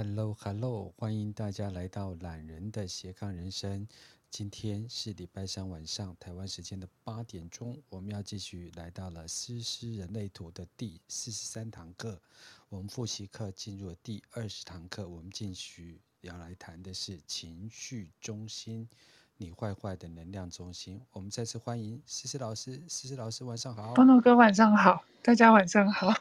Hello， 欢迎大家来到懒人的斜杠人生。今天是礼拜三晚上台湾时间的8点钟，我们要继续来到了思思人类图的第43堂课。我们复习课进入了第20堂课，我们继续要来谈的是情绪中心，你坏坏的能量中心。我们再次欢迎思思老师。思思老师晚上好。邦诺哥晚上好，大家晚上好。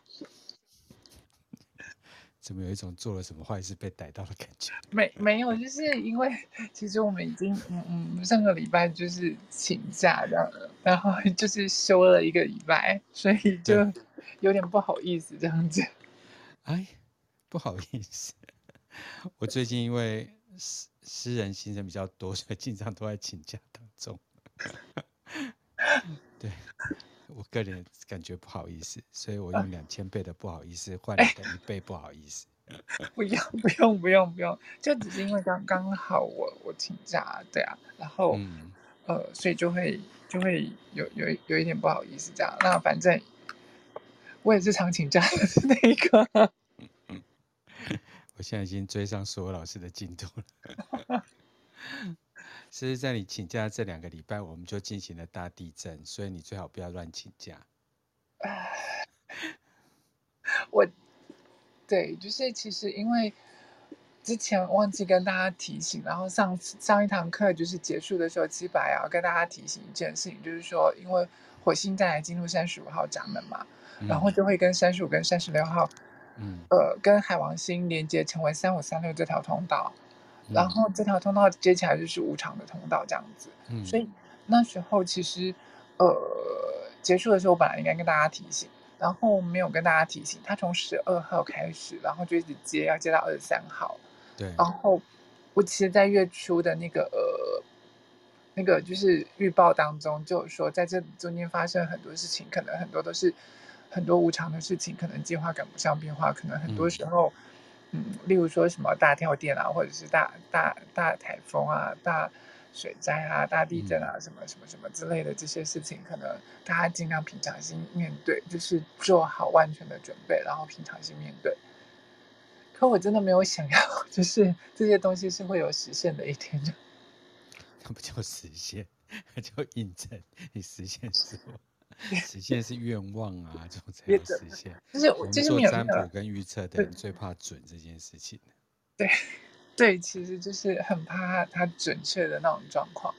怎么有一种做了什么坏事被逮到的感觉？没有，就是因为其实我们已经上个礼拜就是请假了，然后就是休了一个礼拜，所以就有点不好意思这样子。哎，不好意思，我最近因为私人行程比较多，所以经常都在请假当中。对。我个人感觉不好意思，所以我用2000倍的不好意思换你的1倍不好意思。不用，就只是因为刚好我请假，对啊，然后所以就会有一点不好意思这样。那反正我也是常请假的是那一个。我现在已经追上所有老师的进度了。是在你请假这2个礼拜，我们就进行了大地震，所以你最好不要乱请假。对，就是其实因为之前忘记跟大家提醒，然后上一堂课就是结束的时候，其实本来要跟大家提醒一件事情，就是说因为火星带来进入35号闸门嘛，然后就会跟35跟36号，跟海王星连接成为3536这条通道。然后这条通道接起来就是无常的通道这样子，所以那时候其实结束的时候我本来应该跟大家提醒，然后没有跟大家提醒。他从12号开始，然后就一直接，要接到23号。对。然后我其实，在月初的那个就是预报当中，就说在这中间发生很多事情，可能很多无常的事情，可能计划赶不上变化，可能很多时候。例如说什么大跳电啊，或者是大台风啊、大水灾啊、大地震啊，什么什么什么之类的这些事情，可能大家尽量平常心面对，就是做好万全的准备，然后平常心面对。可我真的没有想要，就是这些东西是会有实现的一天的。那不叫实现，那叫印证。你实现什么？实现是愿望啊，这种才要实现。就是我们做占卜跟预测的人最怕准这件事情。对，其实就是很怕他准确的那种状况。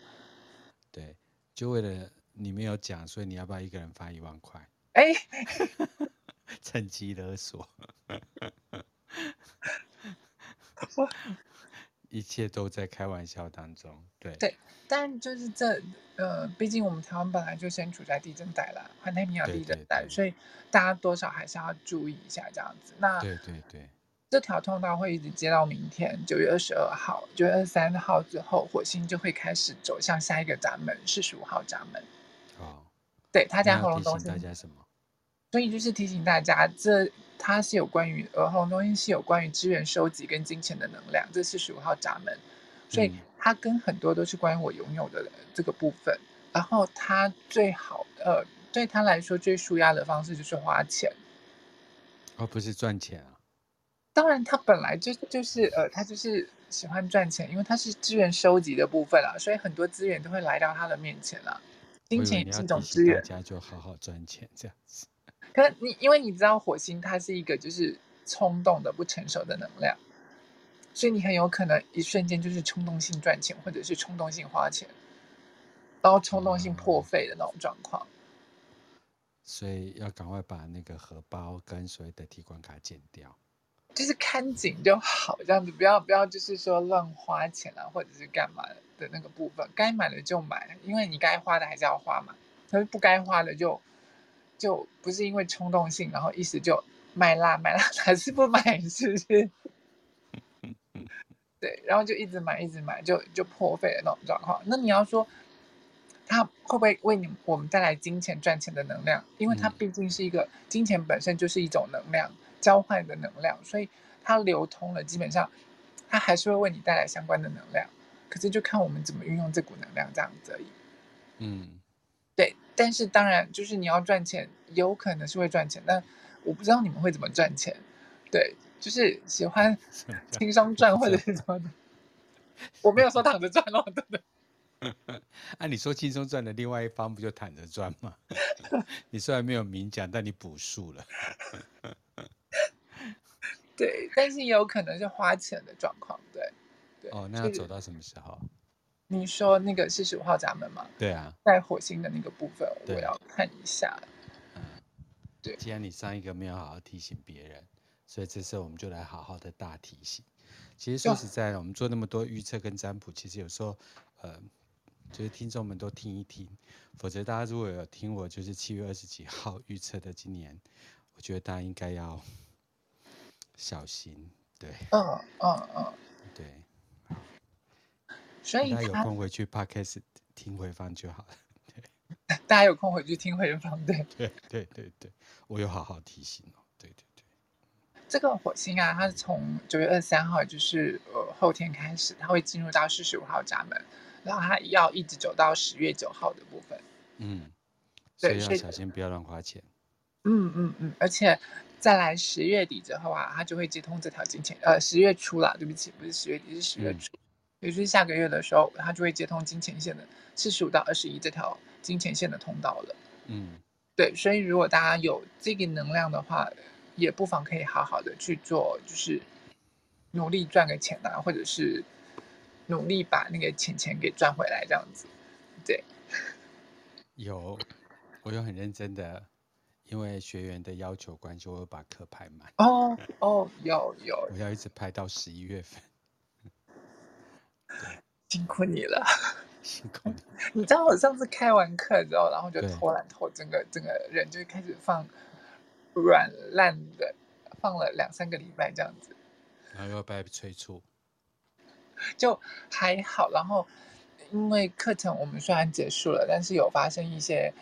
对，就为了你没有讲，所以你要不要一个人发1万块？哎，趁机勒索。一切都在开玩笑当中，对，但就是毕竟我们台湾本来就身处在地震带啦，环太平洋地震带，所以大家多少还是要注意一下这样子。那对，这条通道会一直接到明天9月22号、9月23号之后，火星就会开始走向下一个闸门，45号闸门。哦，对，他家喉咙中心。提醒大家什么？所以就是提醒大家，它是有关于喉咙中心，是有关于资源收集跟金钱的能量，这是45号闸门，所以它跟很多都是关于我拥有的这个部分。然后它最好对他来说最舒压的方式就是花钱，不是赚钱啊。当然，他本来就是他就是喜欢赚钱，因为他是资源收集的部分啦，所以很多资源都会来到他的面前啦。金钱也是一种资源，大家就好好赚钱这样子。可你因为你知道火星它是一个就是冲动的不成熟的能量，所以你很有可能一瞬间就是冲动性赚钱，或者是冲动性花钱，然后冲动性破费的那种状况。所以要赶快把那个荷包跟所谓的提款卡剪掉，就是看紧就好这样子，不要就是说乱花钱啊，或者是干嘛的那个部分，该买的就买，因为你该花的还是要花嘛，可是不该花的就不是因为冲动性，然后一时就买啦，还是不买，是不是？对，然后就一直买，就破费的那种状况。那你要说，它会不会为我们带来金钱赚钱的能量？因为它毕竟是一个金钱本身就是一种能量交换的能量，所以它流通了，基本上它还是会为你带来相关的能量。可是就看我们怎么运用这股能量这样子而已。对。但是当然，就是你要赚钱，有可能是会赚钱，但我不知道你们会怎么赚钱。对，就是喜欢轻松赚或者是什么的。我没有说躺着赚哦，对对。啊，你说轻松赚的另外一方不就躺着赚吗？你虽然没有明讲，但你补数了。对，但是也有可能是花钱的状况，对。对哦，那要走到什么时候？你说那个是45号闸门吗？对啊，在火星的那个部分，我要看一下。嗯，对。既然你上一个没有好好提醒别人，所以这次我们就来好好的大提醒。其实说实在的，我们做那么多预测跟占卜，其实有时候，就是听众们都听一听，否则大家如果有听我就是7月20几号预测的今年，我觉得大家应该要小心，对，对，所以大家有空回去 podcast 听回放就好了，对，大家有空回去听回放，对，对，我有好好提醒哦，对。这个火星啊，它从9月23号，就是后天开始，它会进入到45号闸门，然后它要一直走到10月9号的部分。嗯，所以要小心，不要乱花钱。嗯，而且再来10月底之后啊，它就会接通这条金钱，10月初了，对不起，不是10月底，是10月初，也就是下个月的时候，它就会接通金钱线的45到21这条金钱线的通道了。嗯，对，所以如果大家有这个能量的话，也不妨可以好好的去做，就是努力赚个钱啊，或者是努力把那个钱给赚回来，这样子。对，我有很认真的，因为学员的要求关系，我有把课排满。有，我要一直排到11月份。辛苦你了，辛苦你。你知道我上次开完课之后，然后就偷懒偷，整个人就开始软烂的放了2-3个礼拜这样子，然后又被催促，就还好。然后因为课程我们虽然结束了，但是有发生一些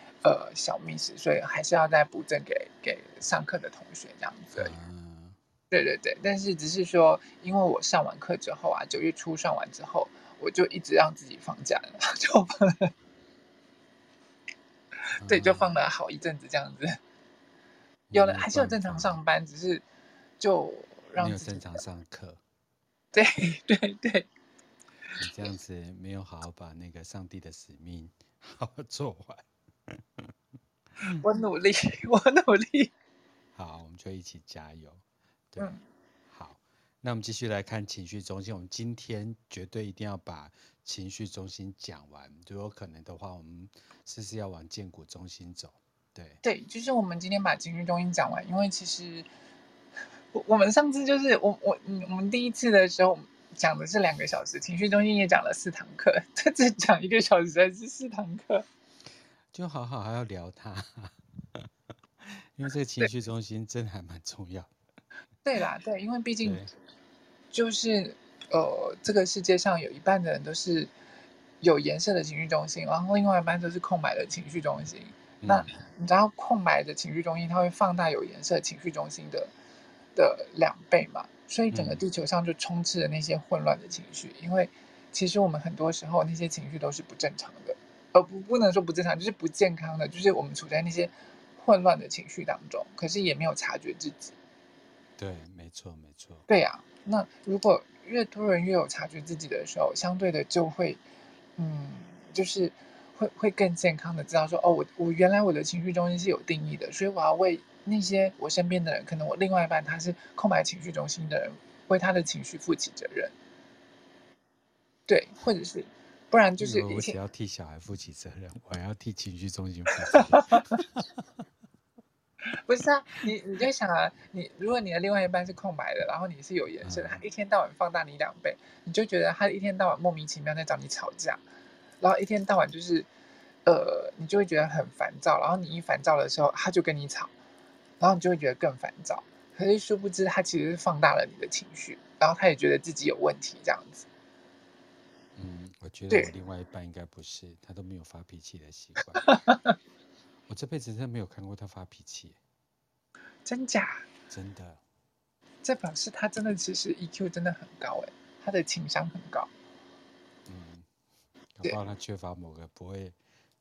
小miss，所以还是要再补正给上课的同学这样子。嗯，对，但是只是说，因为我上完课之后啊，9月初上完之后，我就一直让自己放假了，就放了好一阵子这样子。有了，还是有正常上班，只是就让自己没有正常上课。对，你这样子没有好好把那个上帝的使命好好做完。我努力。好，我们就一起加油。对，好，那我们继续来看情绪中心。我们今天绝对一定要把情绪中心讲完，如果可能的话，我们试试要往剑骨中心走。对，就是我们今天把情绪中心讲完，因为其实我们上次就是我们第一次的时候讲的是2个小时，情绪中心也讲了4堂课，这次讲1个小时还是4堂课，就好还要聊它，因为这个情绪中心真的还蛮重要。对，因为毕竟就是这个世界上有一半的人都是有颜色的情绪中心，然后另外一半都是空白的情绪中心。那你知道空白的情绪中心它会放大有颜色情绪中心的2倍嘛，所以整个地球上就充斥了那些混乱的情绪，因为其实我们很多时候那些情绪都是不正常的，不能说不正常，就是不健康的，就是我们处在那些混乱的情绪当中，可是也没有察觉自己。对，没错。对啊，那如果越多人越有察觉自己的时候，相对的就会就是会更健康的知道说，我原来我的情绪中心是有定义的，所以我要为那些我身边的人，可能我另外一半他是空白情绪中心的人，为他的情绪负起责任。对，或者是不然就是我只要替小孩负起责任，我还要替情绪中心负起责任。不是啊，你就想啊，如果你的另外一半是空白的，然后你是有颜色的，他一天到晚放大你2倍，你就觉得他一天到晚莫名其妙在找你吵架。然后一天到晚就是，你就会觉得很烦躁。然后你一烦躁的时候，他就跟你吵，然后你就会觉得更烦躁。可是殊不知，他其实是放大了你的情绪，然后他也觉得自己有问题这样子。嗯，我觉得我另外一半应该不是，他都没有发脾气的习惯。我这辈子真的没有看过他发脾气。真假？真的。这表示他真的其实 EQ 真的很高哎，他的情商很高。搞不好他缺乏某个不会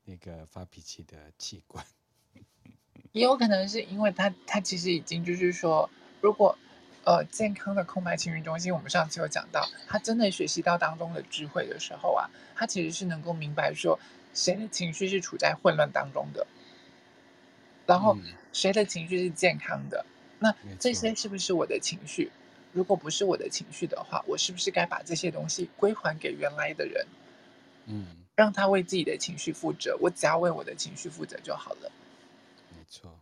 那个发脾气的器官，也有可能是因为他其实已经就是说，如果健康的空白情绪中心，我们上次有讲到，他真的学习到当中的智慧的时候啊，他其实是能够明白说谁的情绪是处在混乱当中的，然后谁的情绪是健康的，那这些是不是我的情绪，如果不是我的情绪的话，我是不是该把这些东西归还给原来的人，让他为自己的情绪负责，我只要为我的情绪负责就好了。没错，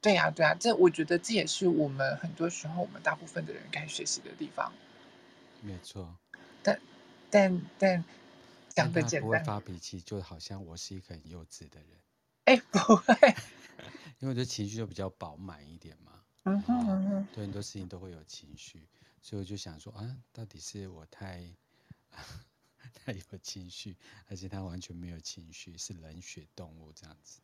对呀，对呀，这我觉得这也是我们很多时候我们大部分的人该学习的地方。没错，但讲的简单，不会发脾气，就好像我是一个很幼稚的人。哎，不会，因为我觉得情绪就比较饱满一点嘛。嗯哼嗯哼，对很多事情都会有情绪，所以我就想说啊，到底是我太有情绪，还是他完全没有情绪，是冷血动物这样子？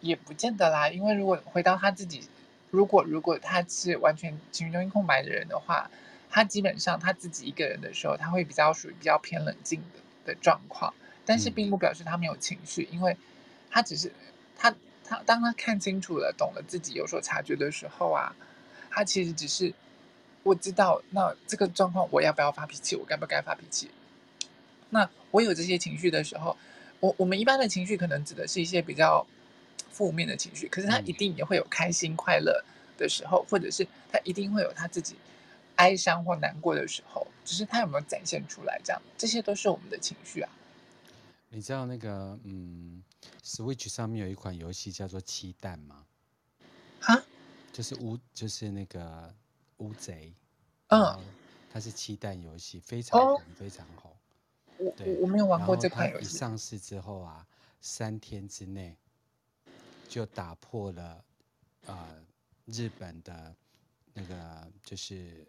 也不见得啦，因为如果回到他自己，如果他是完全情绪中心空白的人的话，他基本上他自己一个人的时候，他会比较属于比较偏冷静的状况，但是并不表示他没有情绪，因为他只是他当他看清楚了、懂了自己有所察觉的时候啊，他其实只是我知道那这个状况我要不要发脾气，我该不该发脾气？那我有这些情绪的时候，我们一般的情绪可能指的是一些比较负面的情绪，可是他一定也会有开心快乐的时候，或者是他一定会有他自己哀伤或难过的时候，只是他有没有展现出来，这样这些都是我们的情绪啊。你知道那个Switch 上面有一款游戏叫做漆弹吗？哈，就是那个乌贼，它是漆弹游戏，非常红非常红。我没有玩过这款游戏。它一上市之后啊，3天之内就打破了日本的那个就是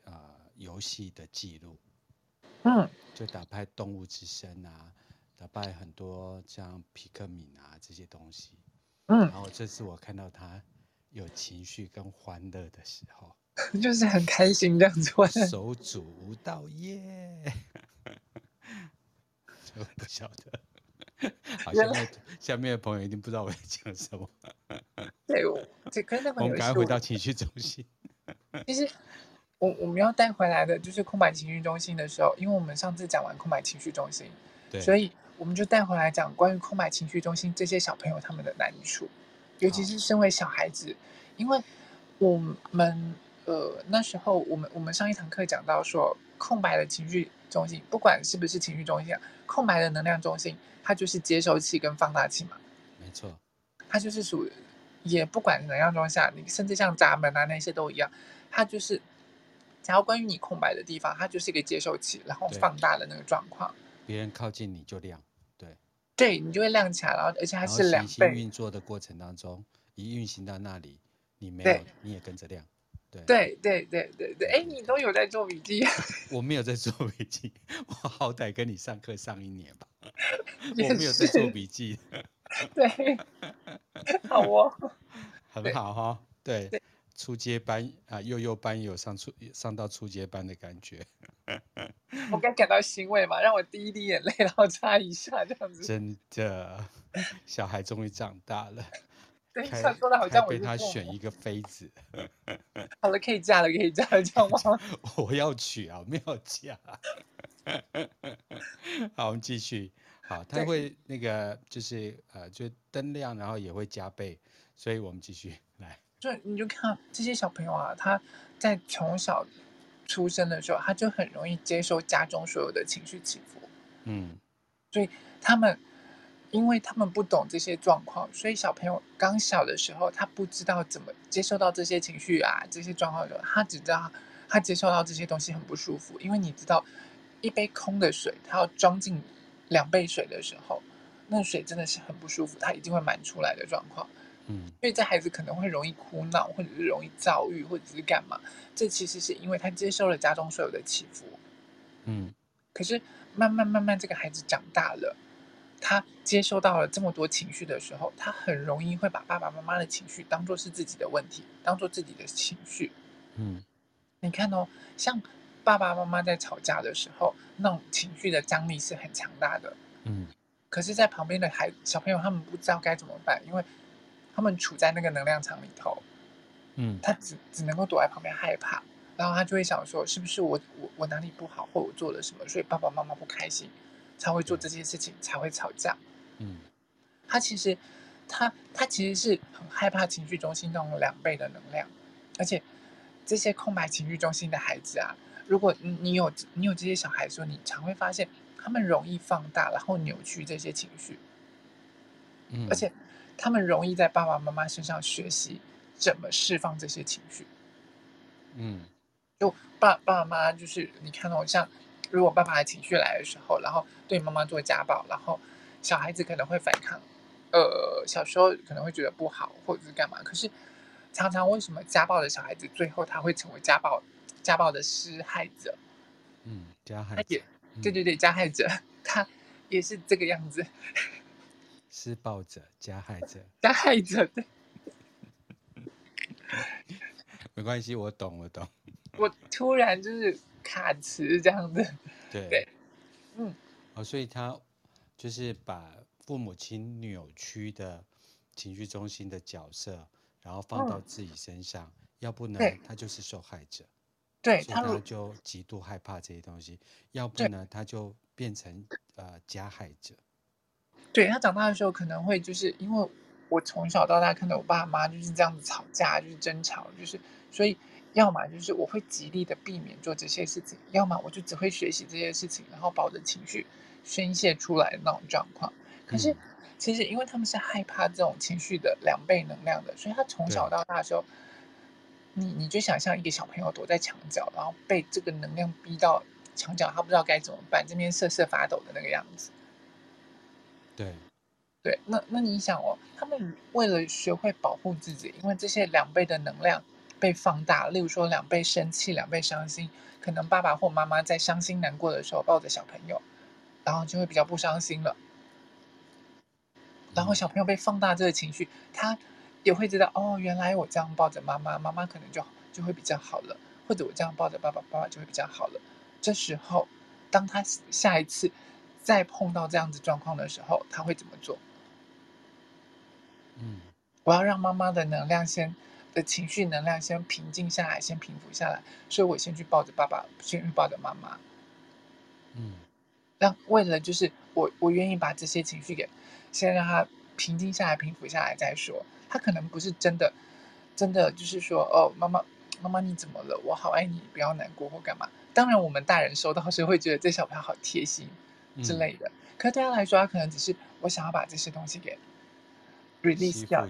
游戏的记录，就打败动物之森啊，打败很多像皮克敏啊这些东西，然后这次我看到他有情绪跟欢乐的时候，就是很开心这样子玩，手足无蹈耶，我不晓得。好，下面的朋友一定不知道我在讲什么。对，我们赶快回到情绪中心。其实我们要带回来的就是空白情绪中心的时候，因为我们上次讲完空白情绪中心，所以我们就带回来讲关于空白情绪中心这些小朋友他们的难处，尤其是身为小孩子，因为我们那时候我们上一堂课讲到说，空白的情绪中心，不管是不是情绪中心，空白的能量中心，它就是接收器跟放大器嘛。没错，它就是属于，也不管能量中心，你甚至像闸门啊那些都一样，它就是只要关于你空白的地方，它就是一个接收器，然后放大的那个状况。别人靠近你就亮，对你就会亮起来，然后而且还是两倍。行星运作的过程当中，一运行到那里，你没有，你也跟着亮。对，哎，你都有在做笔记？我没有在做笔记，我好歹跟你上课上1年吧，我没有在做笔记。对，好哦，很好哈，对，初阶班啊，幼班也有上到初阶班的感觉。我该感到欣慰嘛，让我第一滴眼泪，然后擦一下这样子。真的，小孩终于长大了。对，像说的好像我被他选一个妃子。好了，可以嫁了，这样吗？我要娶啊，没有嫁。好，我们继续。好，他会那个就是就灯亮，然后也会加倍，所以我们继续来。就你就看这些小朋友啊，他在从小出生的时候，他就很容易接受家中所有的情绪起伏。所以他们。因为他们不懂这些状况，所以小朋友刚小的时候，他不知道怎么接受到这些情绪啊，这些状况的时候，他只知道他接受到这些东西很不舒服。因为你知道，一杯空的水，他要装进2倍水的时候，那水真的是很不舒服，他一定会满出来的状况。所以这孩子可能会容易哭闹，或者是容易躁郁，或者是干嘛？这其实是因为他接受了家中所有的起伏。可是慢慢这个孩子长大了。他接收到了这么多情绪的时候，他很容易会把爸爸妈妈的情绪当作是自己的问题，当作自己的情绪。你看哦，像爸爸妈妈在吵架的时候，那种情绪的张力是很强大的。可是在旁边的小朋友，他们不知道该怎么办，因为他们处在那个能量场里头。他只能够躲在旁边害怕，然后他就会想说，是不是我哪里不好，或我做了什么，所以爸爸妈妈不开心，才会做这些事情，才会吵架。嗯，他其实是很害怕情绪中心那种2倍的能量，而且这些空白情绪中心的孩子啊，如果你有这些小孩的时候，你常会发现他们容易放大，然后扭曲这些情绪，嗯，而且他们容易在爸爸妈妈身上学习怎么释放这些情绪。嗯，就爸爸妈妈就是你看到，像如果爸爸的情绪来的时候，然后对妈妈做家暴，然后小孩子可能会反抗，小时候可能会觉得不好或者是干嘛，可是常常为什么家暴的小孩子最后他会成为家暴的施害者？嗯，加害者，对，加害者，他也是这个样子，施暴者，加害者，对。没关系，我懂。我突然就是卡词这样子。对，嗯，哦，所以他就是把父母亲扭曲的情绪中心的角色，然后放到自己身上，嗯，要不然他就是受害者。对，所以他就极度害怕这些东西，要不然他就变成加害者。对，他长大的时候可能会就是因为。我从小到大看到我爸妈就是这样子吵架，就是争吵，就是所以要么就是我会极力的避免做这些事情，要么我就只会学习这些事情，然后把我的情绪宣泄出来的那种状况。可是其实因为他们是害怕这种情绪的2倍能量的，所以他从小到大的时候，你就想象一个小朋友躲在墙角，然后被这个能量逼到墙角，他不知道该怎么办，这边瑟瑟发抖的那个样子。对。对，那你想哦，他们为了学会保护自己，因为这些2倍的能量被放大，例如说2倍生气，2倍伤心，可能爸爸或妈妈在伤心难过的时候抱着小朋友，然后就会比较不伤心了。然后小朋友被放大这个情绪，他也会知道哦，原来我这样抱着妈妈，妈妈可能就会比较好了，或者我这样抱着爸爸，爸爸就会比较好了。这时候，当他下一次再碰到这样子状况的时候，他会怎么做？嗯，我要让妈妈的能量的情绪能量先平静下来，先平复下来，所以我先去抱着爸爸，先去抱着妈妈。嗯，为了就是我愿意把这些情绪先让他平静下来，平复下来再说。他可能不是真的就是说哦，妈妈你怎么了？我好爱你，不要难过或干嘛。当然，我们大人收到时会觉得这小朋友好贴心之类的，可对他来说，他可能只是我想要把这些东西给。release 掉，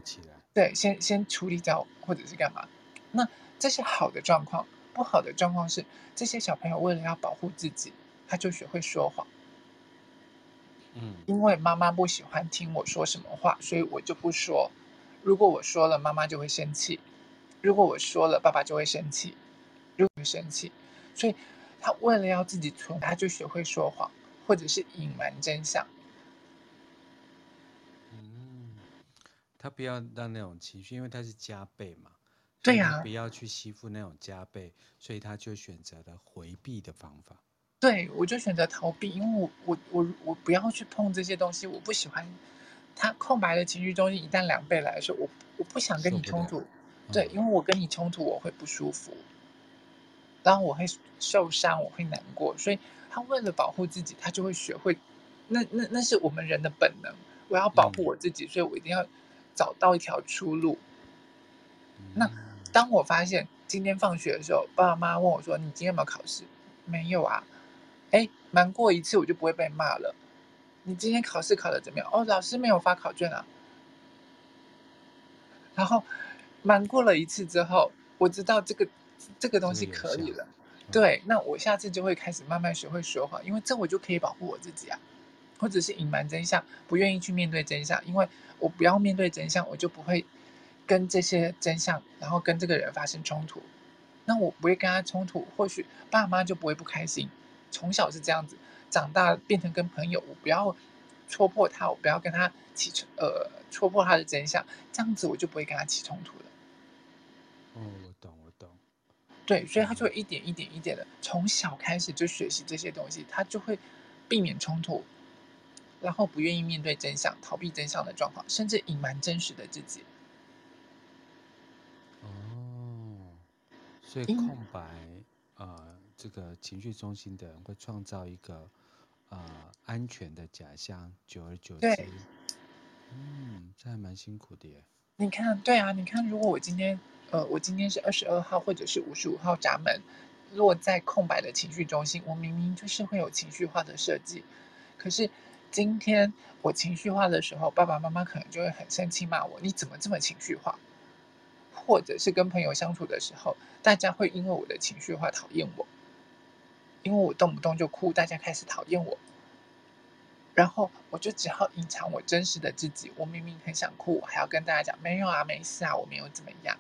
对，先处理掉或者是干嘛？那这是好的状况，不好的状况是这些小朋友为了要保护自己，他就学会说谎。嗯，因为妈妈不喜欢听我说什么话，所以我就不说。如果我说了，妈妈就会生气；如果我说了，爸爸就会生气。所以他为了要自己存活，他就学会说谎，或者是隐瞒真相。他不要让那种情绪，因为他是加倍嘛，对呀，不要去吸附那种加倍，所以他就选择了回避的方法。对，我就选择逃避，因为我不要去碰这些东西，我不喜欢。他空白的情绪中心一旦2倍来的时候，我不想跟你冲突，对，因为我跟你冲突我会不舒服，然后我会受伤，我会难过，所以他为了保护自己，他就会学会，那是我们人的本能，我要保护我自己，所以我一定要。找到一条出路。那当我发现今天放学的时候，爸爸妈妈问我说：“你今天有没有考试？”“没有啊。”“哎，瞒过一次我就不会被骂了。”“你今天考试考得怎么样？”“哦，老师没有发考卷啊。”然后瞒过了一次之后，我知道这个东西可以了。对，那我下次就会开始慢慢学会说谎，因为这我就可以保护我自己啊。或者是隐瞒真相，不愿意去面对真相，因为我不要面对真相，我就不会跟这些真相，然后跟这个人发生冲突。那我不会跟他冲突，或许爸妈就不会不开心。从小是这样子，长大变成跟朋友，我不要戳破他，我不要跟他戳破他的真相，这样子我就不会跟他起冲突了。哦，我懂。对，所以他就一点一点一点的，从小开始就学习这些东西，他就会避免冲突。然后不愿意面对真相，逃避真相的状况，甚至隐瞒真实的自己。哦，所以空白，这个情绪中心的人会创造一个安全的假象，久而久之，对，这还蛮辛苦的耶。你看，对啊，你看，如果我今天是22号或者是55号闸门落在空白的情绪中心，我明明就是会有情绪化的设计，可是今天我情绪化的时候，爸爸妈妈可能就会很生气骂我，你怎么这么情绪化？或者是跟朋友相处的时候，大家会因为我的情绪化讨厌我，因为我动不动就哭，大家开始讨厌我，然后我就只好隐藏我真实的自己。我明明很想哭，我还要跟大家讲没有啊，没事啊，我没有怎么样。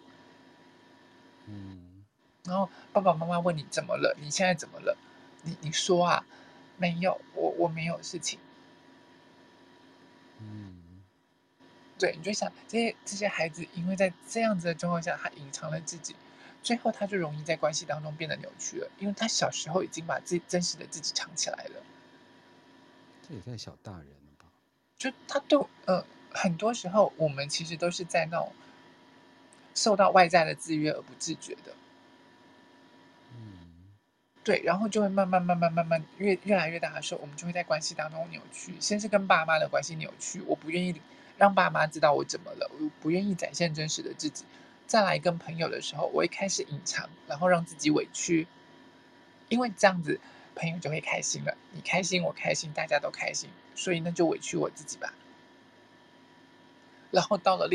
然后爸爸妈妈问你怎么了？你现在怎么了？你说啊，没有，我没有事情。对，你就想这些孩子，因为在这样子的状况下，他隐藏了自己，最后他就容易在关系当中变得扭曲了，因为他小时候已经把自己真实的自己藏起来了。这也太小大人了吧？就他都很多时候我们其实都是在那种受到外在的制约而不自觉的。对，然后就会慢慢越来越大的时候，我们就会在关系当中扭曲。先是跟爸妈的关系扭曲，我不愿意让爸妈知道我怎么了，我不愿意展现真实的自己。再来跟朋友的时候，我会开始隐藏，然后让自己委屈，因为这样子朋友就会开心了，你开心我开心大家都开心，所以那就委屈我自己吧。然后到了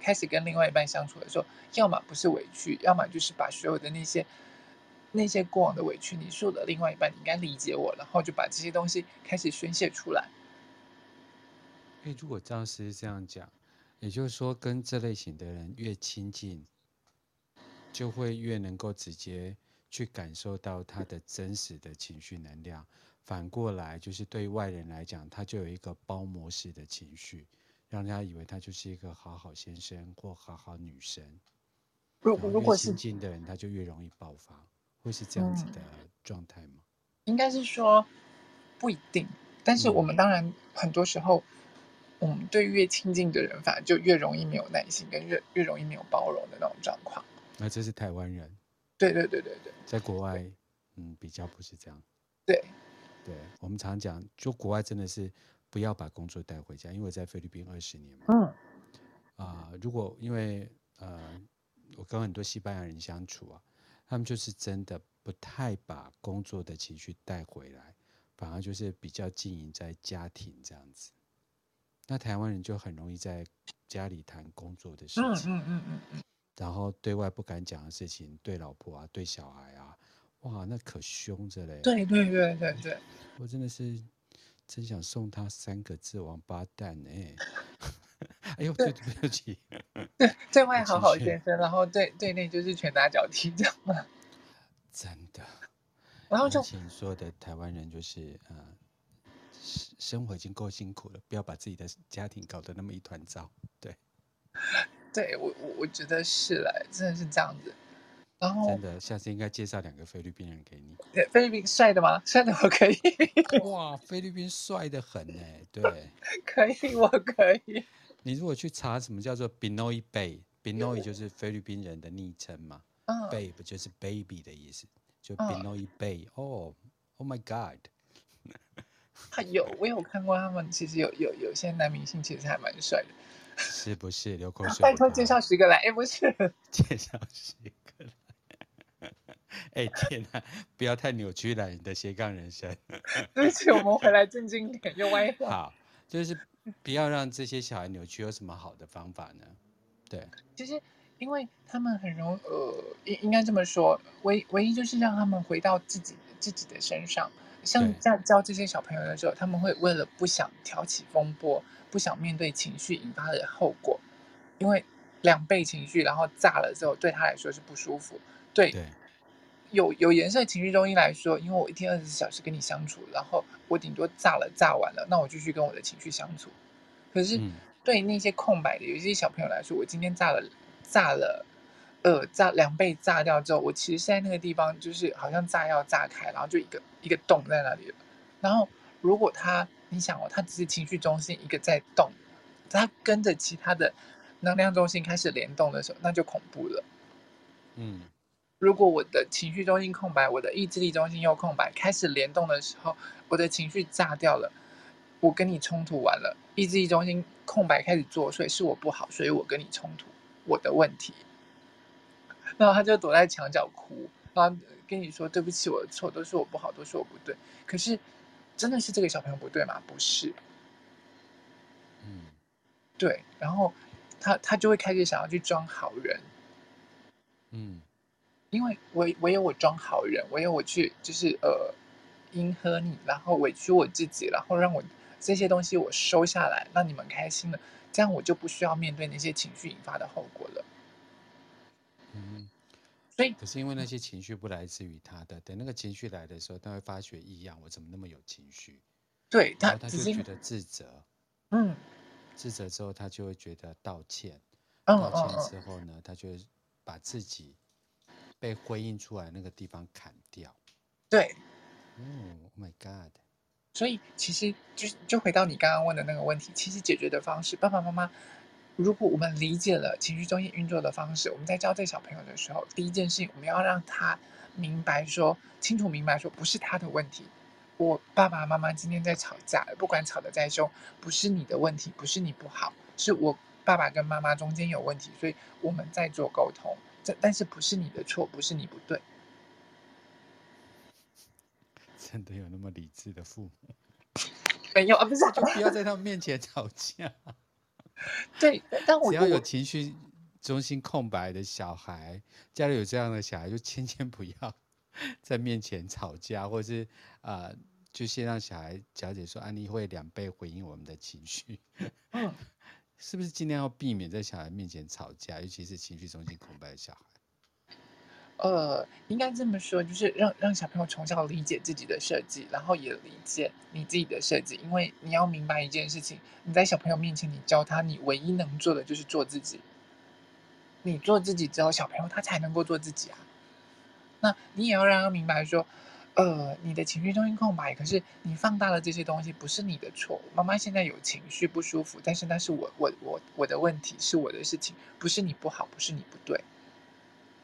开始跟另外一半相处的时候，要么不是委屈，要么就是把所有的那些过往的委屈，你说的另外一半你应该理解我，然后就把这些东西开始宣泄出来。如果照师这样讲，也就是说跟这类型的人越亲近，就会越能够直接去感受到他的真实的情绪能量。反过来就是对外人来讲，他就有一个包膜式的情绪，让人家以为他就是一个好好先生或好好女生。如果是越亲近的人，他就越容易爆发。会是这样子的状态吗？应该是说不一定，但是我们当然很多时候，我们对越亲近的人，反而就越容易没有耐心，跟越容易没有包容的那种状况。那这是台湾人。对，在国外，比较不是这样。对，我们常讲，就国外真的是不要把工作带回家，因为我在菲律宾20年嘛。如果因为我跟很多西班牙人相处啊。他们就是真的不太把工作的情绪带回来，反而就是比较经营在家庭这样子。那台湾人就很容易在家里谈工作的事情，然后对外不敢讲的事情，对老婆啊，对小孩啊，哇，那可凶着嘞。对，我真的是真想送他3个字：王八蛋哎！哎呦，对不起。对，对外好好先生，然后对内就是拳打脚踢，这样吗？真的。然后就之前说的台湾人就是生活已经够辛苦了，不要把自己的家庭搞得那么一团糟。对，我觉得是嘞，真的是这样子。然后真的，下次应该介绍2个菲律宾人给你。菲律宾帅的吗？帅的我可以。哇，菲律宾帅的很哎，对。可以，我可以。你如果去查什么叫做 Binoy Bay，Binoy 就是菲律宾人的昵称嘛，Bay 不就是 baby 的意思，就 Binoy Bay。Oh my God！ 我有看过他们，其实有些男明星其实还蛮帅的，是不是？流口水。拜托介绍10个来，不是。介绍10个来，天哪，不要太扭曲了，你的斜杠人生。对不起，我们回来正经点，又歪了。好，就是。不要让这些小孩扭曲，有什么好的方法呢？对，其实因为他们很容易，应该这么说，唯一就是让他们回到自己的身上。像在教这些小朋友的时候，他们会为了不想挑起风波，不想面对情绪引发的后果，因为2倍情绪然后炸了之后，对他来说是不舒服。对，有颜色情绪中医来说，因为我一天24小时跟你相处，然后我顶多炸完了，那我继续跟我的情绪相处。可是对那些空白的有些小朋友来说，我今天炸了，2倍炸掉之后，我其实在那个地方就是好像炸药炸开，然后就一个洞在那里了。然后如果你想他只是情绪中心一个在动，他跟着其他的能量中心开始联动的时候，那就恐怖了。如果我的情绪中心空白，我的意志力中心又空白，开始联动的时候，我的情绪炸掉了，我跟你冲突完了，意志力中心空白开始作祟，是我不好，所以我跟你冲突，我的问题。然后他就躲在墙角哭，然后跟你说对不起，我的错，都是我不好，都是我不对。可是真的是这个小朋友不对吗？不是。对，然后他就会开始想要去装好人。因为我有我装好人，我有我去就是迎合你，然后委屈我自己，然后让我这些东西我收下来，让你们开心了，这样我就不需要面对那些情绪引发的后果了。所以可是因为那些情绪不来自于他的，等那个情绪来的时候，他会发觉异样，我怎么那么有情绪？对，他就觉得自责。自责之后，他就会觉得道歉。道歉之后呢，他就会把自己被回应出来那个地方砍掉。对。Oh my God。所以其实 就回到你刚刚问的那个问题，其实解决的方式，爸爸妈妈如果我们理解了情绪中心运作的方式，我们在教这小朋友的时候，第一件事情我们要让他明白说，清楚明白说，不是他的问题。我爸爸妈妈今天在吵架，不管吵得再凶，不是你的问题，不是你不好，是我爸爸跟妈妈中间有问题，所以我们在做沟通，但是不是你的错，不是你不对。真的有那么理智的父母？没有啊，不是，就不要在他们面前吵架。对，但我只要有情绪中心空白的小孩，家里有这样的小孩，就千千不要在面前吵架，或者是就先让小孩了解说，你会两倍回应我们的情绪。是不是尽量要避免在小孩面前吵架，尤其是情绪中心空白的小孩？应该这么说，就是让小朋友从小理解自己的设计，然后也理解你自己的设计。因为你要明白一件事情，你在小朋友面前你教他，你唯一能做的就是做自己。你做自己之后，小朋友他才能够做自己啊。那你也要让他明白说，你的情绪中心空白，可是你放大了这些东西，不是你的错。妈妈现在有情绪不舒服，但是那是我的问题，是我的事情，不是你不好，不是你不对。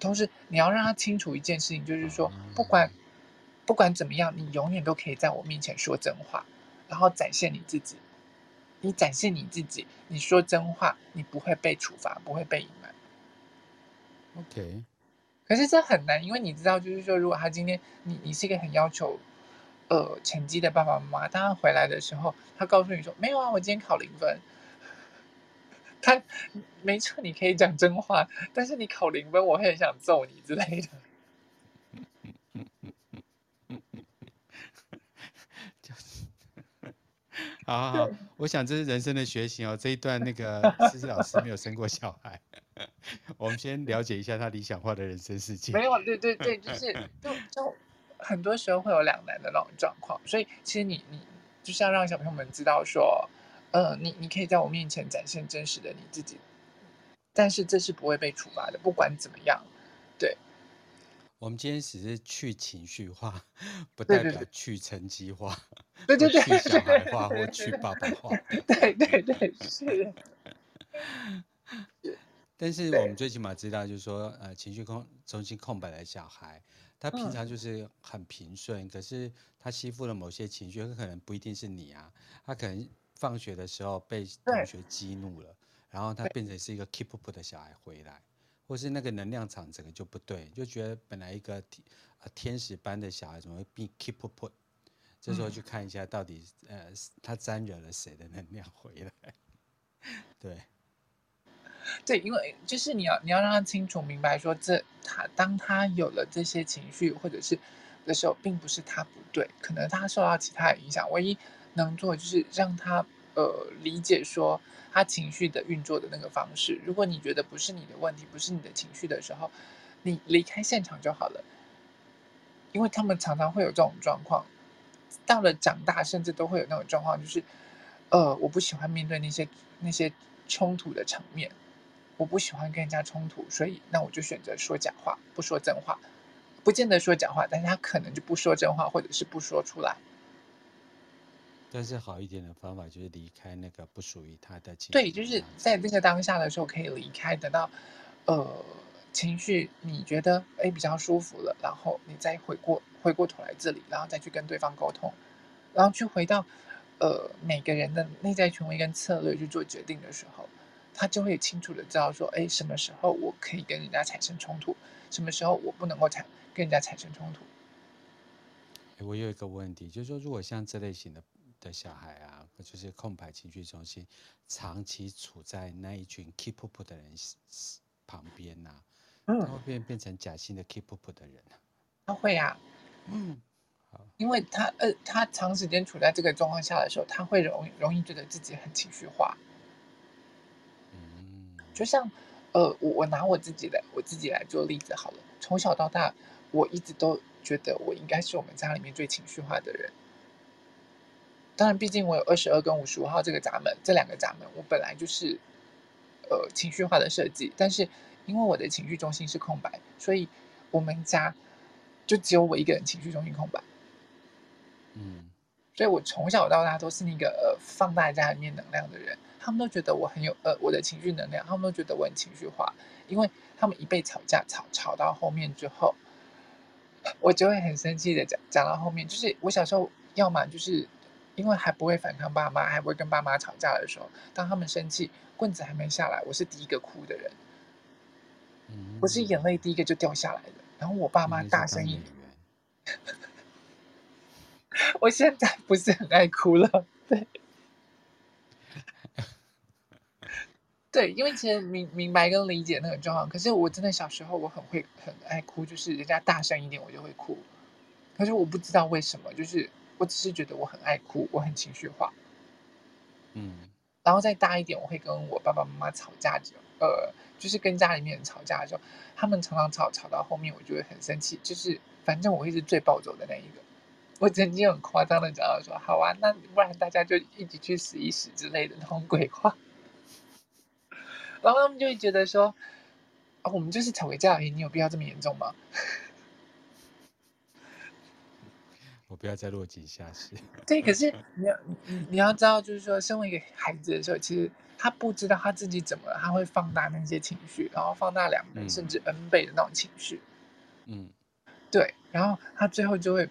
同时你要让他清楚一件事情，就是说不管怎么样，你永远都可以在我面前说真话，然后展现你自己。你展现你自己，你说真话，你不会被处罚，不会被隐瞒。OK。可是这很难，因为你知道，就是说如果他今天你是一个很要求成绩的爸爸妈妈，当他回来的时候，他告诉你说，没有啊，我今天考0分。他没错，你可以讲真话，但是你考0分，我会很想揍你之类的。好，我想这是人生的学习哦。这一段那个思思老师没有生过小孩，我们先了解一下他理想化的人生世界。没有，对对对，就是就很多时候会有两难的那种状况，所以其实你就是要让小朋友们知道说。你可以在我面前展现真实的你自己，但是这是不会被处罚的，不管怎么样。对，我们今天只是去情绪化，不代表去成绩化，对对对，去小孩化或去爸爸化。对对对，是。但是我们最起码知道，就是说，情绪中心空白的小孩，他平常就是很平顺，可是他吸附了某些情绪，可能不一定是你啊，他可能。放学的时候被同学激怒了，然后他变成是一个 keep up 的小孩回来，或是那个能量场整个就不对，就觉得本来一个天使般的小孩怎么会变 keep up？ 这时候去看一下到底他沾惹了谁的能量回来。对，对，因为就是你要让他清楚明白说，当他有了这些情绪或者是的时候，并不是他不对，可能他受到其他的影响，唯一。能做就是让他理解说他情绪的运作的那个方式。如果你觉得不是你的问题，不是你的情绪的时候，你离开现场就好了。因为他们常常会有这种状况，到了长大甚至都会有那种状况，就是我不喜欢面对那些冲突的场面，我不喜欢跟人家冲突，所以那我就选择说假话，不说真话。不见得说假话，但是他可能就不说真话，或者是不说出来。但是好一点的方法就是离开那个不属于他的情绪。对，就是在这个当下的时候可以离开，等到情绪你觉得比较舒服了，然后你再回过头来这里，然后再去跟对方沟通，然后去回到每个人的内在权威跟策略去做决定的时候，他就会清楚的知道说，什么时候我可以跟人家产生冲突，什么时候我不能够跟人家产生冲突。我有一个问题，就是说如果像这类型的小孩啊，就是空白情绪中心，长期处在那一群 keep up 的人旁边啊，他会变成假性的 keep up 的人啊。他会啊，因为他长时间处在这个状况下的时候，他会容易觉得自己很情绪化。就像我拿我自己来做例子好了。从小到大，我一直都觉得我应该是我们家里面最情绪化的人。当然，毕竟我有22跟55号这个闸门，这两个闸门我本来就是情绪化的设计。但是因为我的情绪中心是空白，所以我们家就只有我一个人情绪中心空白。所以我从小到大都是那个放大家里面能量的人。他们都觉得我很有我的情绪能量，他们都觉得我很情绪化，因为他们一被吵架吵到后面之后，我就会很生气的讲到后面，就是我小时候要么就是因为还不会反抗爸妈，还不会跟爸妈吵架的时候，当他们生气棍子还没下来，我是第一个哭的人，我是眼泪第一个就掉下来的，然后我爸妈大声一点，我现在不是很爱哭了，对，因为其实明白跟理解那个状况，可是我真的小时候我很爱哭，就是人家大声一点我就会哭，可是我不知道为什么，就是我只是觉得我很爱哭，我很情绪化。然后再大一点，我会跟我爸爸妈妈吵架，就是跟家里面人吵架的时候，他们常常吵到后面，我就会很生气，就是反正我会是最暴走的那一个。我曾经很夸张的讲到说，好啊，那不然大家就一起去死一死之类的那种鬼话。然后他们就会觉得说，我们就是吵个架而已，你有必要这么严重吗？我不要再落井下石。对，可是你要知道，就是说，身为一个孩子的时候，其实他不知道他自己怎么了，他会放大那些情绪，然后放大2倍甚至 N 倍的那种情绪。对，然后他最后就会，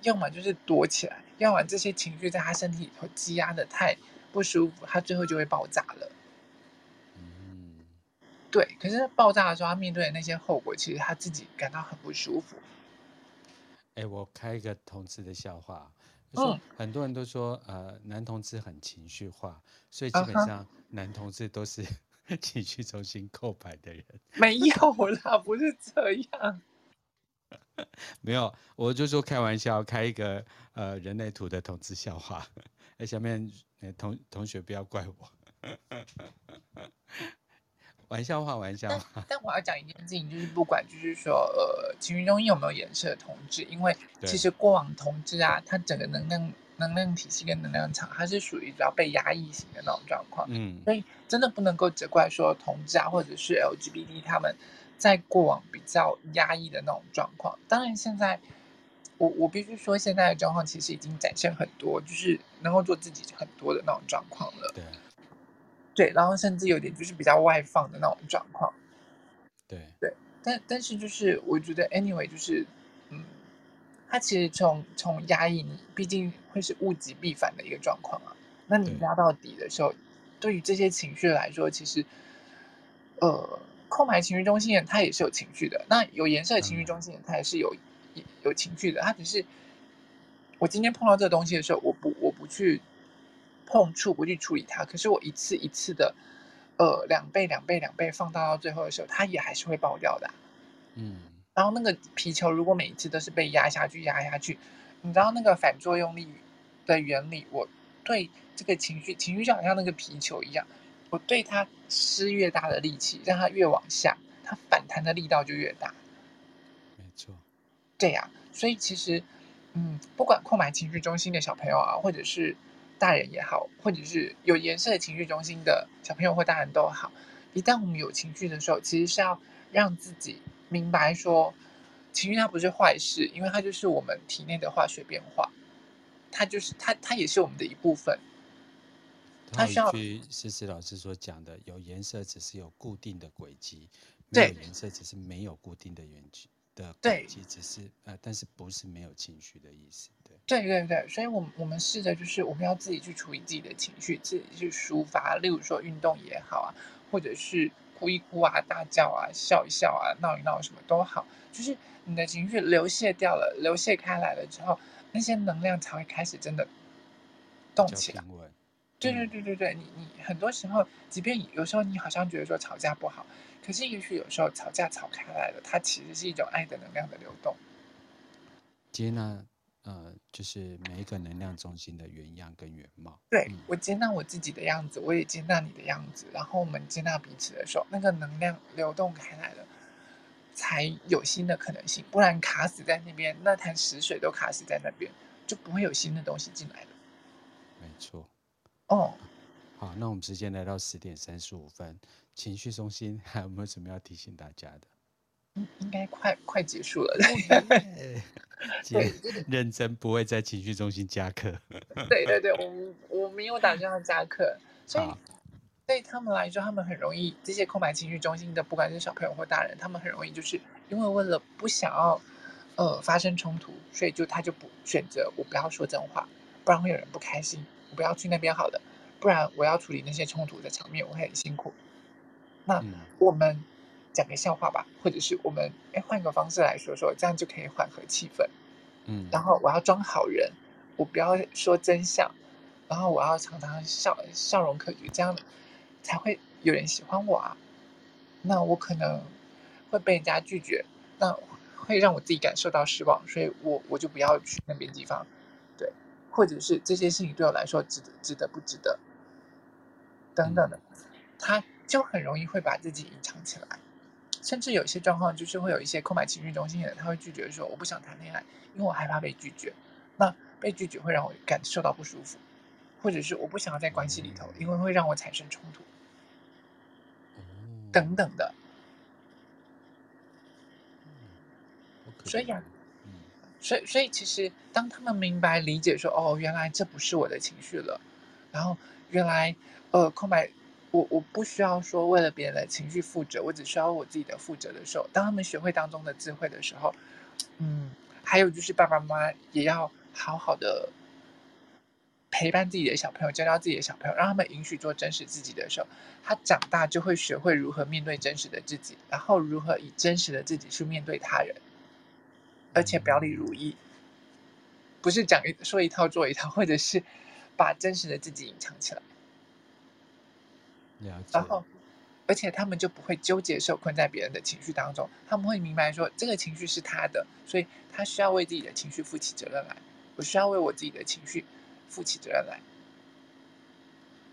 要么就是躲起来，要么这些情绪在他身体里头积压的太不舒服，他最后就会爆炸了。对，可是爆炸的时候，他面对的那些后果，其实他自己感到很不舒服。我开一个同志的笑话，就是很多人都说，男同志很情绪化，所以基本上男同志都是情绪中心空白的人。没有啦，不是这样。没有，我就说开玩笑，开一个人类图的同志笑话。下面同学不要怪我。玩笑话。但我要讲一件事情，就是不管就是说情绪中心有没有颜色的同志，因为其实过往同志啊，它整个能量体系跟能量场，它是属于比较被压抑型的那种状况。所以真的不能够责怪说同志啊，或者是 LGBT 他们在过往比较压抑的那种状况。当然现在我必须说，现在的状况其实已经展现很多，就是能够做自己很多的那种状况了。对，然后甚至有点就是比较外放的那种状况。对，但是就是我觉得 anyway 就是它其实从压抑你，毕竟会是物极必反的一个状况啊。那你压到底的时候，对于这些情绪来说，其实空白情绪中心人他也是有情绪的，那有颜色的情绪中心人他也是有情绪的，他只是我今天碰到这个东西的时候，我不去碰触，不去处理它，可是我一次一次的2倍放大到最后的时候，它也还是会爆掉的。然后那个皮球如果每一次都是被压下去，你知道那个反作用力的原理，我对这个情绪就好像那个皮球一样，我对它施越大的力气，让它越往下，它反弹的力道就越大。没错。对啊，所以其实不管空白情绪中心的小朋友啊，或者是大人也好，或者是有颜色的情绪中心的小朋友或大人都好，一旦我们有情绪的时候，其实是要让自己明白说，情绪它不是坏事，因为它就是我们体内的化学变化，它也是我们的一部分。它需要，有一句诗诗老师所讲的，有颜色只是有固定的轨迹，那个颜色只是没有固定的原因的轨迹，只是但是不是没有情绪的意思，对，所以我们试着就是我们要自己去处理自己的情绪，自己去抒发，例如说运动也好啊，或者是哭一哭啊，大叫啊，笑一笑啊，闹一闹什么都好，就是你的情绪流泻掉了，流泻开来了之后，那些能量才会开始真的动起来。对，你很多时候，即便有时候你好像觉得说吵架不好，可是也许有时候吵架吵开来了，它其实是一种爱的能量的流动。接纳，就是每一个能量中心的原样跟原貌。对，我接纳我自己的样子，我也接纳你的样子，然后我们接纳彼此的时候，那个能量流动开来了，才有新的可能性。不然卡死在那边，那潭死水都卡死在那边，就不会有新的东西进来了。没错。好，那我们时间来到10:35，情绪中心还有没有什么要提醒大家的？应该快结束了。认真不会在情绪中心加课。对，我没有打算要加课，所以对他们来说，他们很容易这些空白情绪中心的，不管是小朋友或大人，他们很容易就是因为为了不想要发生冲突，所以他就不选择我不要说真话，不然会有人不开心。我不要去那边好了，不然我要处理那些冲突的场面，我会很辛苦。那我们讲个笑话吧，或者是我们换个方式来说，这样就可以缓和气氛。然后我要装好人，我不要说真相，然后我要常常笑容可掬，这样才会有人喜欢我啊。那我可能会被人家拒绝，那会让我自己感受到失望，所以我就不要去那边地方。或者是这些事情对我来说值得不值得等等的，他就很容易会把自己隐藏起来。甚至有些状况就是会有一些空白情绪中心的人，他会拒绝说我不想谈恋爱，因为我害怕被拒绝，那被拒绝会让我感受到不舒服，或者是我不想要在关系里头，因为会让我产生冲突等等的。所以所以其实当他们明白理解说原来这不是我的情绪了，然后原来空白我不需要说为了别人的情绪负责，我只需要我自己的负责的时候，当他们学会当中的智慧的时候，还有就是爸爸妈妈也要好好的陪伴自己的小朋友，教导自己的小朋友，让他们允许做真实自己的时候，他长大就会学会如何面对真实的自己，然后如何以真实的自己去面对他人，而且表里如一，不是说一套做一套，或者是把真实的自己隐藏起来。了解。然后，而且他们就不会纠结受困在别人的情绪当中，他们会明白说这个情绪是他的，所以他需要为自己的情绪负起责任来，我需要为我自己的情绪负起责任来。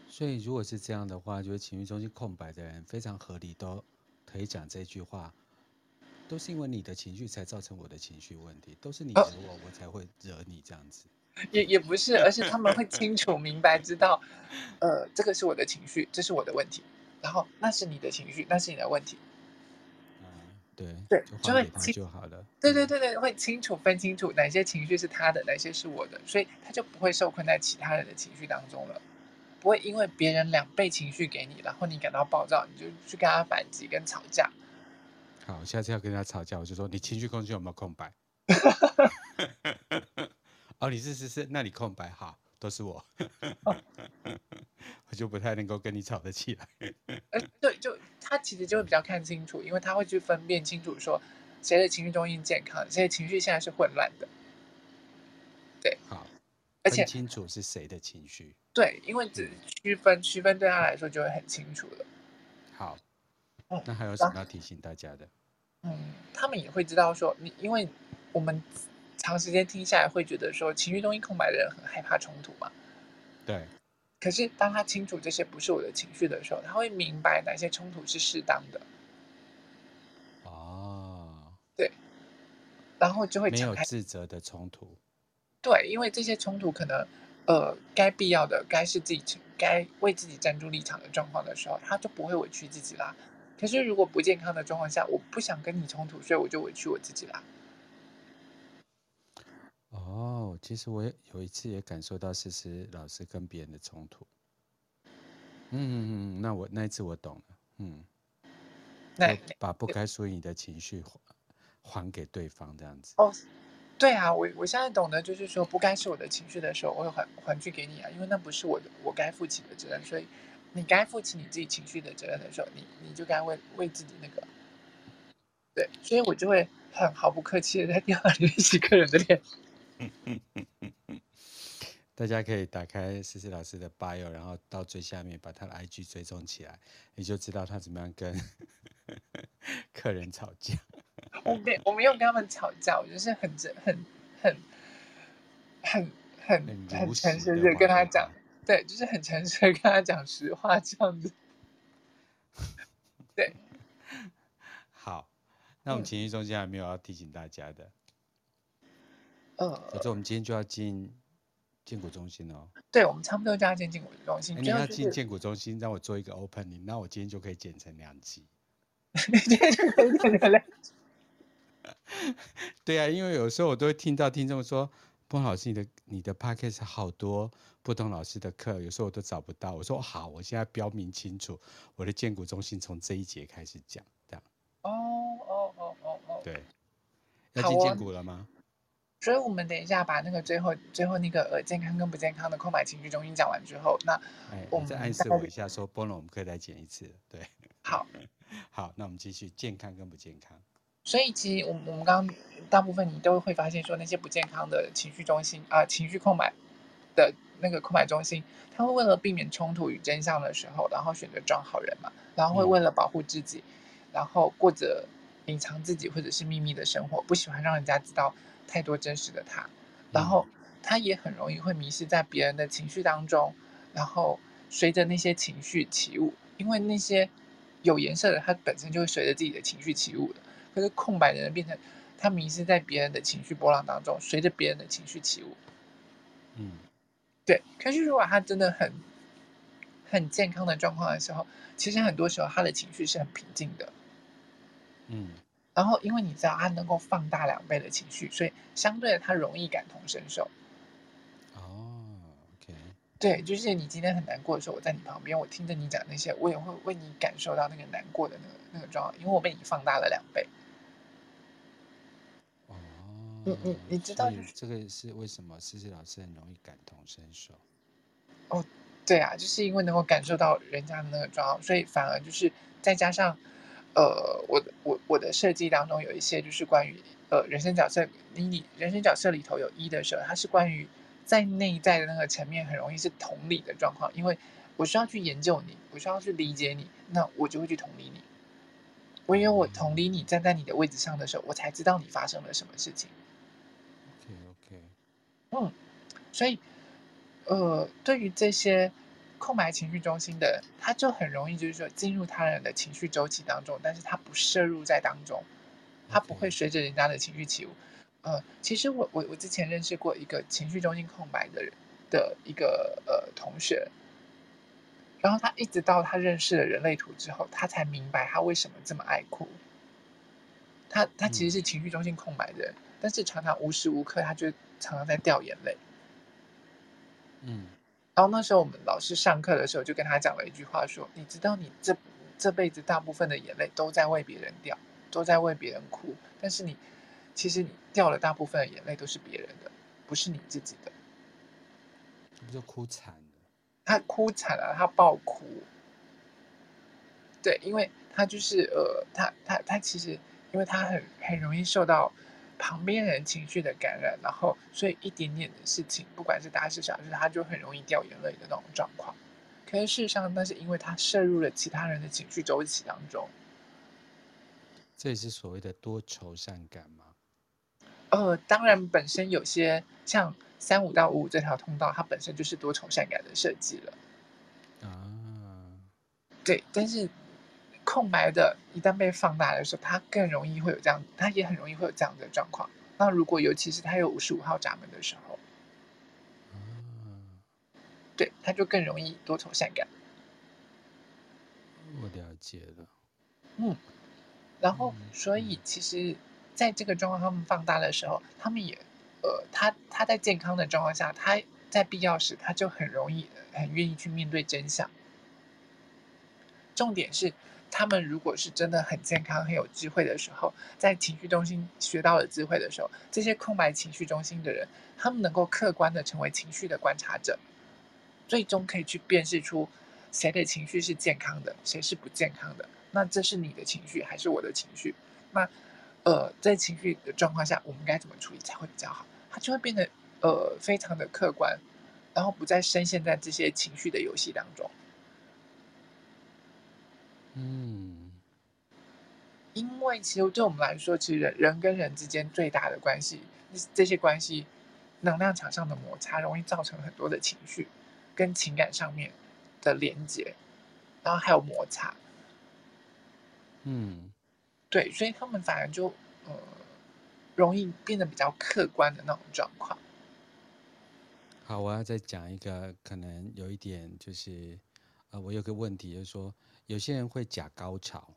所以如果是这样的话，就是情绪中心空白的人非常合理，都可以讲这句话。都是因为你的情绪才造成我的情绪问题，都是你惹我，我才会惹你这样子。也不是，而是他们会清楚明白知道，这个是我的情绪，这是我的问题，然后那是你的情绪，那是你的问题。对，就还给他就好了。对，会清楚分清楚哪些情绪是他的，哪些是我的，所以他就不会受困在其他人的情绪当中了。不会因为别人两倍情绪给你，然后你感到暴躁，你就去跟他反击跟吵架。好，下次要跟他吵架，我就说你情绪空间有没有空白？哦，你是，那你空白好，都是我，我就不太能够跟你吵得起来。对，就他其实就会比较看清楚，因为他会去分辨清楚说谁的情绪中心健康，谁的情绪现在是混乱的。对，好，而且分清楚是谁的情绪。对，因为只区分对他来说就会很清楚了。好。那还有什么要提醒大家的？他们也会知道说，因为我们长时间听下来会觉得说，情绪中心空白的人很害怕冲突嘛。对。可是当他清楚这些不是我的情绪的时候，他会明白哪些冲突是适当的。对。然后就会没有自责的冲突。对，因为这些冲突可能，该必要的，该是自己该为自己站住立场的状况的时候，他就不会委屈自己啦。可是如果不健康的状况下，我不想跟你冲突，所以我就委屈我自己啦。其实我有一次也感受到思思老师跟别人的冲突。那一次我懂了。那把不该属于你的情绪还给对方这样子。哦，对啊，我现在懂得就是说，不该是我的情绪的时候，我会还去给你啊，因为那不是我该负起的责任，所以你该负起你自己情绪的责任的时候，你就该为自己那个。对，所以我就会很毫不客气的在电话里面洗客人的脸。大家可以打开思思老师的 bio， 然后到最下面把他的 IG 追踪起来，你就知道他怎么样跟客人吵架。我没有跟他们吵架，我就是很诚实的跟他讲，对，就是很诚实的跟他讲实话这样子。对。好，那我们情绪中心还没有要提醒大家的。可是我们今天就要进建骨中心哦。对，我们差不多就要进建骨中心。你要进建骨中心，让我做一个 opening， 那我今天就可以剪成2集。今天就可以剪成2集。对啊，因为有时候我都会听到听众说，波老师你的 podcast 好多不同老师的课，有时候我都找不到。我说好，我现在标明清楚，我的建骨中心从这一节开始讲，这样。哦。对，要进建骨了吗？所以我们等一下把那个最后那个健康跟不健康的空白情绪中心讲完之后，那我们再暗示我一下说，波龙我们可以再剪一次，对。好，那我们继续健康跟不健康。所以其实我们刚刚大部分你都会发现说，那些不健康的情绪中心啊、情绪空白的那个空白中心，他会为了避免冲突与真相的时候，然后选择装好人嘛，然后会为了保护自己，然后过着隐藏自己或者是秘密的生活，不喜欢让人家知道太多真实的他，然后他也很容易会迷失在别人的情绪当中，然后随着那些情绪起舞，因为那些有颜色的他本身就会随着自己的情绪起舞的，可是空白的人变成他迷失在别人的情绪波浪当中，随着别人的情绪起舞。对。可是如果他真的很健康的状况的时候，其实很多时候他的情绪是很平静的。然后因为你知道他能够放大2倍的情绪，所以相对的他容易感同身受。OK。对，就是你今天很难过的时候，我在你旁边，我听着你讲那些，我也会为你感受到那个难过的那个状况，因为我被你放大了2倍。你知道、就是、这个是为什么思思老师很容易感同身受？对啊，就是因为能够感受到人家的那个状况，所以反而就是再加上。我的设计当中有一些就是关于人生角色，你人生角色里头有一的时候，它是关于在内在的那个层面很容易是同理的状况，因为我需要去研究你，我需要去理解你，那我就会去同理你。我因为我同理你，站在你的位置上的时候，我才知道你发生了什么事情。OK。所以对于这些。空白情绪中心的，他就很容易就是说进入他人的情绪周期当中，但是他不摄入在当中，他不会随着人家的情绪起舞。其实我之前认识过一个情绪中心空白的人的一个同学，然后他一直到他认识了人类图之后，他才明白他为什么这么爱哭。他其实是情绪中心空白的人，但是常常无时无刻他就常常在掉眼泪。然后那时候我们老师上课的时候就跟他讲了一句话说，你知道你这辈子大部分的眼泪都在为别人掉，都在为别人哭，但是其实你掉了大部分的眼泪都是别人的，不是你自己的。这不就哭惨了？他哭惨了，他爆哭。对，因为他就是他其实因为他很容易受到旁边人情绪的感染，然后所以一点点的事情，不管是大事小事，他就很容易掉眼泪的那种状况。可是事实上，那是因为他摄入了其他人的情绪周期当中。这也是所谓的多愁善感吗？当然，本身有些像35到55这条通道，它本身就是多愁善感的设计了。对，但是。空白的一旦被放大的时候，它更容易会有这样，它也很容易会有这样的状况。那如果尤其是它有55号闸门的时候，对，它就更容易多愁善感。我了解了。然后所以其实在这个状况他们放大的时候，他们也他在健康的状况下，他在必要时他就很容易很愿意去面对真相。重点是他们如果是真的很健康很有智慧的时候，在情绪中心学到了智慧的时候，这些空白情绪中心的人，他们能够客观的成为情绪的观察者，最终可以去辨识出谁的情绪是健康的，谁是不健康的。那这是你的情绪还是我的情绪？那在情绪的状况下，我们该怎么处理才会比较好？它就会变得非常的客观，然后不再深陷在这些情绪的游戏当中。因为其实对我们来说，其实人跟人之间最大的关系，这些关系能量场上的摩擦，容易造成很多的情绪跟情感上面的连接，然后还有摩擦。对，所以他们反而就容易变得比较客观的那种状况。好，我要再讲一个，可能有一点就是我有个问题就是说，有些人会假高潮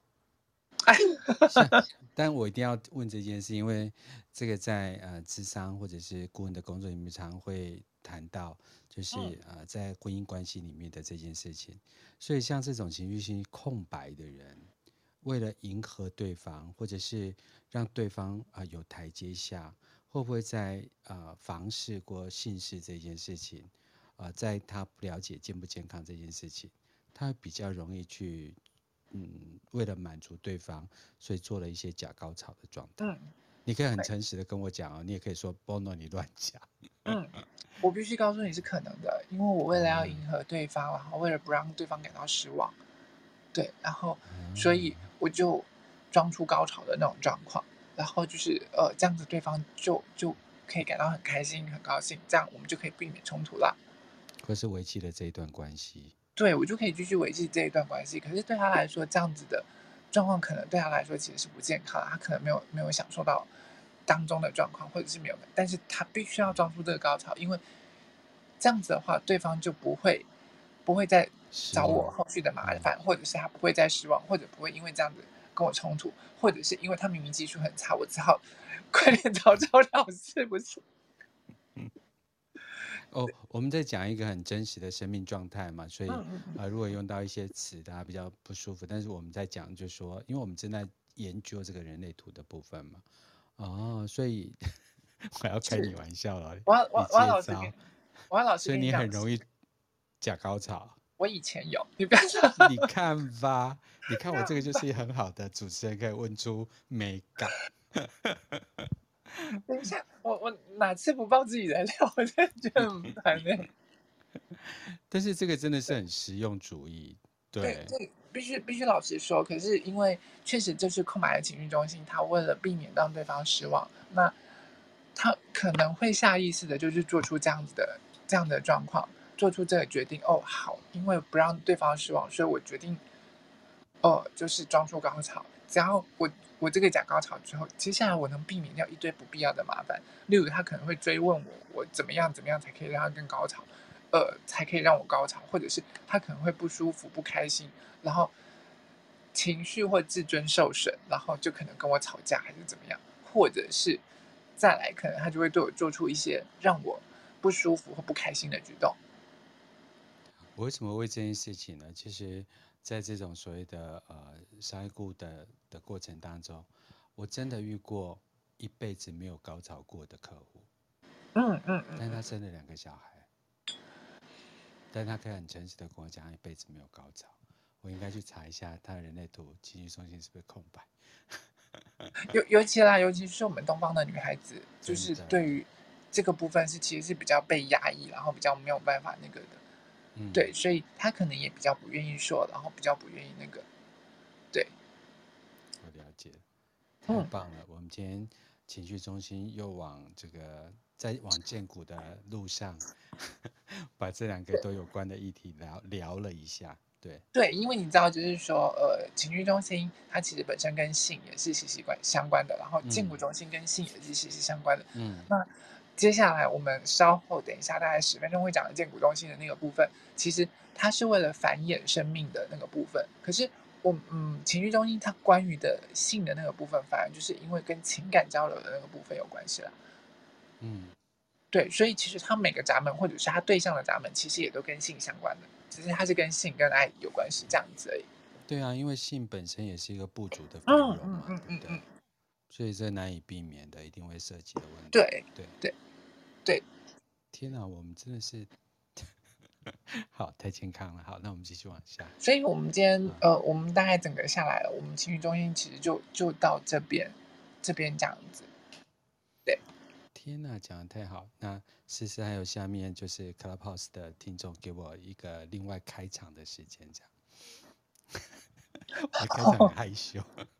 但我一定要问这件事，因为这个在諮商或者是顾问的工作里面常会谈到，就是在婚姻关系里面的这件事情。所以像这种情绪性空白的人，为了迎合对方或者是让对方有台阶下，会不会在房事或性事这件事情在他不了解健不健康这件事情，他比较容易去为了满足对方，所以做了一些假高潮的状态。你可以很诚实的跟我讲你也可以说 Bono 你乱讲。我必须告诉你是可能的，因为我为了要迎合对方，然后为了不让对方感到失望，对，然后所以我就装出高潮的那种状况，然后就是这样子对方就可以感到很开心很高兴，这样我们就可以避免冲突了，可是维系了这一段关系。对，我就可以继续维系这一段关系，可是对他来说这样子的状况可能对他来说其实是不健康的，他可能没有享受到当中的状况，或者是没有，但是他必须要装出这个高潮，因为这样子的话对方就不会再找我后续的麻烦，或者是他不会再失望，或者不会因为这样子跟我冲突，或者是因为他明明技术很差，我只好快点找老师，不是？我们在讲一个很真实的生命状态嘛，所以如果用到一些词大家比较不舒服，但是我们在讲就是说，因为我们正在研究这个人类图的部分嘛，所以我要开你玩笑了，我要老师，所以你很容易假高潮。我以前有，你不要说。你看吧，你看我这个就是很好的主持人，可以问出美感。等一下，我哪次不爆自己的料，我真的觉得很烦耶。但是这个真的是很实用主义，对，必须老实说。可是因为确实就是空白的情绪中心，他为了避免让对方失望，那他可能会下意识的就是做出这样的状况。做出这个决定，好，因为不让对方失望，所以我决定就是装出高潮，只要我这个假高潮之后，接下来我能避免掉一堆不必要的麻烦，例如他可能会追问我怎么样才可以让他更高潮，才可以让我高潮，或者是他可能会不舒服不开心，然后情绪或自尊受损，然后就可能跟我吵架还是怎么样，或者是再来可能他就会对我做出一些让我不舒服或不开心的举动。我为什么为这件事情呢？其实在这种所谓的商业顾的过程当中，我真的遇过一辈子没有高潮过的客户。但他生了2个小孩，但他可以很诚实的跟我讲他一辈子没有高潮。我应该去查一下他的人类图情绪中心是不是空白。尤其是我们东方的女孩子，就是对于这个部分其实是比较被压抑，然后比较没有办法那个的。对，所以他可能也比较不愿意说，然后比较不愿意那个，对。我了解，太棒了！我们今天情绪中心又往这个在往健骨的路上，把这2个都有关的议题聊了一下，对，因为你知道，就是说，情绪中心它其实本身跟性也是息息相关的，然后健骨中心跟性也是息息相关的，那。接下来我们稍后等一下大概10分钟会讲的健骨中心的那个部分，其实它是为了繁衍生命的那个部分，可是我情绪中心它关于的性的那个部分，反而就是因为跟情感交流的那个部分有关系啦。对，所以其实它每个闸门或者是它对象的闸门其实也都跟性相关的，只是它是跟性跟爱有关系这样子而已。对啊，因为性本身也是一个不足的繁荣嘛，对不对？所以这难以避免的，一定会涉及的问题。对。天哪，我们真的是好太健康了。好，那我们继续往下。所以我们今天我们大概整个下来了，我们情绪中心其实就到这边这样子。对。天哪，讲得太好。那思思还有下面就是 Clubhouse 的听众给我一个另外开场的时间，这样。我开场很害羞。